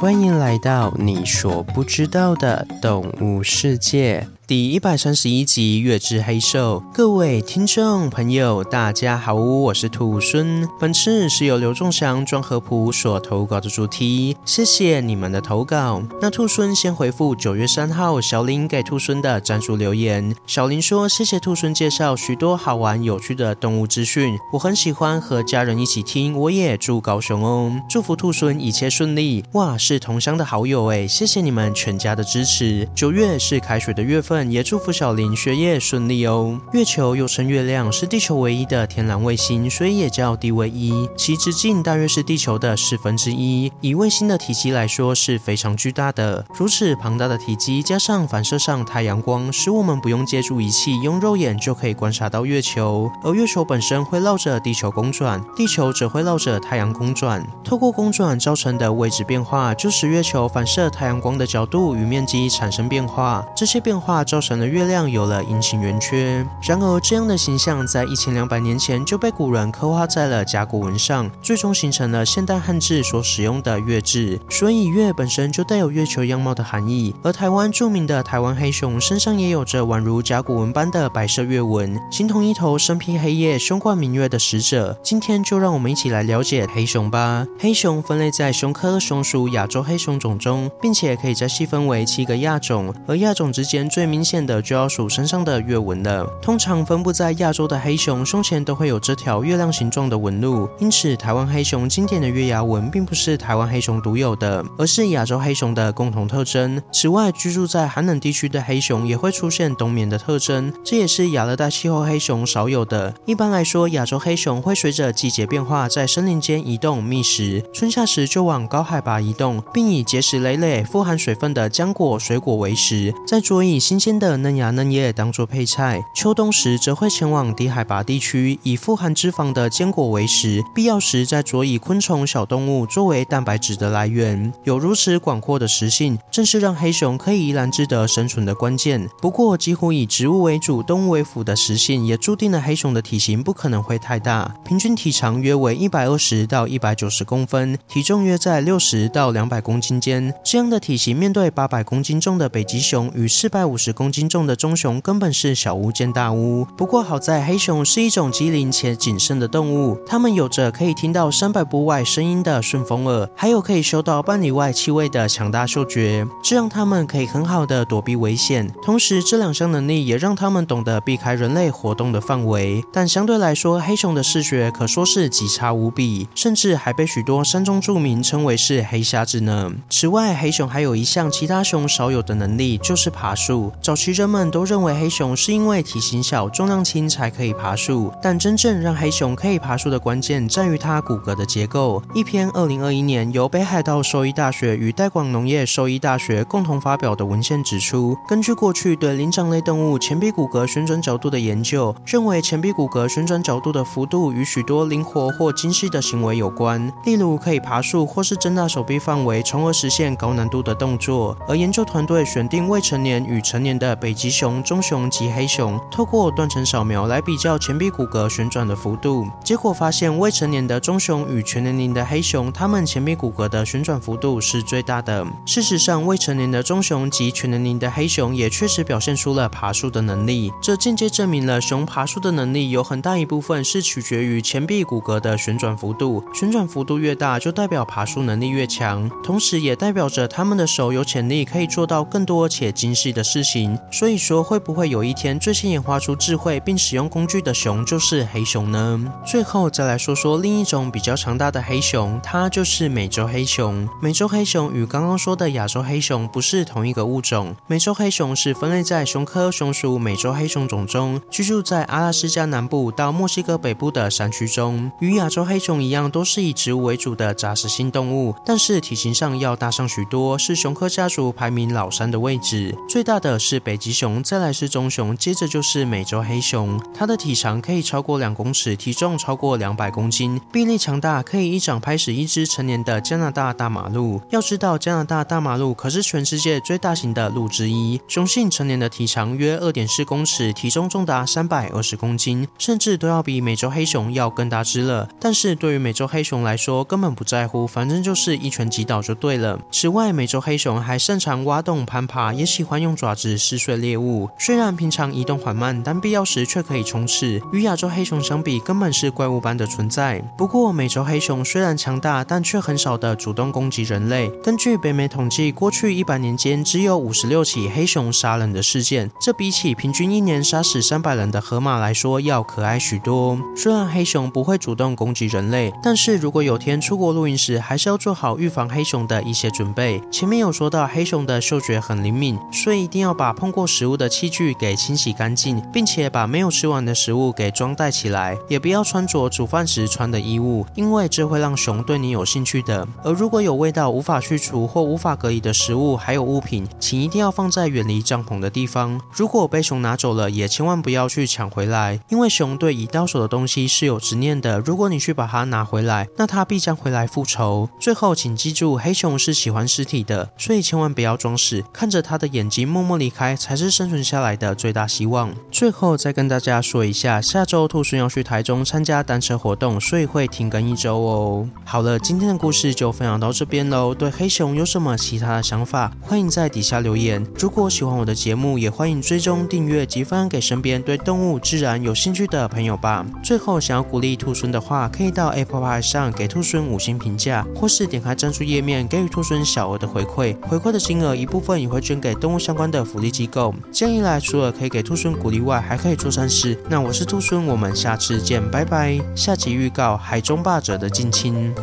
欢迎来到你所不知道的动物世界第131集《月之黑兽》。各位听众朋友大家好，我是兔孙。本次是由刘仲祥、庄和普所投稿的主题，谢谢你们的投稿。那兔孙先回复9月3号小林给兔孙的赞助留言。小林说，谢谢兔孙介绍许多好玩有趣的动物资讯，我很喜欢和家人一起听，我也住高雄哦，祝福兔孙一切顺利。哇，是同乡的好友耶，谢谢你们全家的支持。9月是开学的月份，也祝福小林学业顺利哦。月球又称月亮，是地球唯一的天然卫星，所以也叫地卫一，其直径大约是地球的1/4，以卫星的体积来说是非常巨大的。如此庞大的体积加上反射上太阳光，使我们不用借助仪器，用肉眼就可以观察到月球。而月球本身会绕着地球公转，地球只会绕着太阳公转，透过公转造成的位置变化，就使月球反射太阳光的角度与面积产生变化，这些变化造成了月亮有了阴晴圆缺。然而这样的形象在1200年前就被古人刻画在了甲骨文上，最终形成了现代汉字所使用的月字，所以月本身就带有月球样貌的含义。而台湾著名的台湾黑熊身上也有着宛如甲骨文般的白色月纹，形同一头身披黑夜、胸冠明月的使者。今天就让我们一起来了解黑熊吧。黑熊分类在熊科熊属亚洲黑熊种中，并且可以再细分为7个亚种，而亚种之间最明显的就要数身上的月纹了。通常分布在亚洲的黑熊胸前都会有这条月亮形状的纹路，因此台湾黑熊经典的月牙纹并不是台湾黑熊独有的，而是亚洲黑熊的共同特征。此外，居住在寒冷地区的黑熊也会出现冬眠的特征，这也是亚热带气候黑熊少有的。一般来说，亚洲黑熊会随着季节变化在森林间移动觅食，春夏时就往高海拔移动，并以结实累累、富含水分的浆果、水果为食，再佐以新鲜的嫩芽嫩叶当作配菜。秋冬时则会前往低海拔地区，以富含脂肪的坚果为食，必要时再佐以昆虫、小动物作为蛋白质的来源。有如此广阔的食性，正是让黑熊可以怡然自得生存的关键。不过，几乎以植物为主、动物为辅的食性，也注定了黑熊的体型不可能会太大，平均体长约为120到190公分，体重约在60到200公斤间。这样的体型，面对800公斤重的北极熊与450公斤重的棕熊，根本是小巫见大巫。不过好在黑熊是一种机灵且谨慎的动物，它们有着可以听到300步外声音的顺风耳，还有可以嗅到1公里外气味的强大嗅觉，这让它们可以很好的躲避危险。同时，这两项能力也让它们懂得避开人类活动的范围。但相对来说，黑熊的视觉可说是极差无比，甚至还被许多山中住民称为是黑瞎子呢。此外，黑熊还有一项其他熊少有的能力，就是爬树。早期人们都认为黑熊是因为体型小、重量轻才可以爬树，但真正让黑熊可以爬树的关键在于它骨骼的结构。一篇2021年由北海道兽医大学与带广农业兽医大学共同发表的文献指出，根据过去对灵长类动物前臂骨骼旋转角度的研究，认为前臂骨骼旋转角度的幅度与许多灵活或精细的行为有关，例如可以爬树或是增大手臂范围，从而实现高难度的动作。而研究团队选定未成年与成年的北极熊、棕熊及黑熊，透过断层扫描来比较前臂骨骼旋转的幅度，结果发现未成年的棕熊与全年龄的黑熊，它们前臂骨骼的旋转幅度是最大的。事实上，未成年的棕熊及全年龄的黑熊也确实表现出了爬树的能力，这间接证明了熊爬树的能力有很大一部分是取决于前臂骨骼的旋转幅度，旋转幅度越大就代表爬树能力越强，同时也代表着它们的手有潜力可以做到更多且精细的事情。所以说，会不会有一天最先演化出智慧并使用工具的熊就是黑熊呢？最后再来说说另一种比较强大的黑熊，它就是美洲黑熊。美洲黑熊与刚刚说的亚洲黑熊不是同一个物种，美洲黑熊是分类在熊科熊属美洲黑熊种中，居住在阿拉斯加南部到墨西哥北部的山区中。与亚洲黑熊一样，都是以植物为主的杂食性动物，但是体型上要大上许多，是熊科家族排名老三的位置。最大的是是北极熊，再来是棕熊，接着就是美洲黑熊。它的体长可以超过2公尺，体重超过200公斤，臂力强大，可以一掌拍死一只成年的加拿大大马鹿。要知道，加拿大大马鹿可是全世界最大型的鹿之一。雄性成年的体长约 2.4 公尺，体重重达320公斤，甚至都要比美洲黑熊要更大只了。但是对于美洲黑熊来说，根本不在乎，反正就是一拳击倒就对了。此外，美洲黑熊还擅长挖洞攀爬，也喜欢用爪子撕碎猎物。虽然平常移动缓慢，但必要时却可以冲刺。与亚洲黑熊相比，根本是怪物般的存在。不过，美洲黑熊虽然强大，但却很少的主动攻击人类。根据北美统计，过去100年间只有56起黑熊杀人的事件，这比起平均一年杀死300人的河马来说要可爱许多。虽然黑熊不会主动攻击人类，但是如果有天出国露营时，还是要做好预防黑熊的一些准备。前面有说到黑熊的嗅觉很灵敏，所以一定要把碰过食物的器具给清洗干净，并且把没有吃完的食物给装袋起来，也不要穿着煮饭时穿的衣物，因为这会让熊对你有兴趣的。而如果有味道无法去除或无法隔离的食物还有物品，请一定要放在远离帐篷的地方。如果被熊拿走了，也千万不要去抢回来，因为熊对已到手的东西是有执念的，如果你去把它拿回来，那它必将回来复仇。最后请记住，黑熊是喜欢尸体的，所以千万不要装死，看着它的眼睛默默离开才是生存下来的最大希望。最后再跟大家说一下，下周兔狲要去台中参加单车活动，所以会停更1周哦。好了，今天的故事就分享到这边喽。对黑熊有什么其他的想法，欢迎在底下留言。如果喜欢我的节目，也欢迎追踪订阅及分享给身边对动物自然有兴趣的朋友吧。最后想要鼓励兔狲的话，可以到 Apple Podcast 上给兔狲5星评价，或是点开赞助页面给予兔狲小额的回馈，回馈的金额一部分也会捐给动物相关的福利机构。这样一来，除了可以给兔狲鼓励外，还可以做善事。那我是兔狲，我们下次见，拜拜。下集预告：海中霸者的近亲。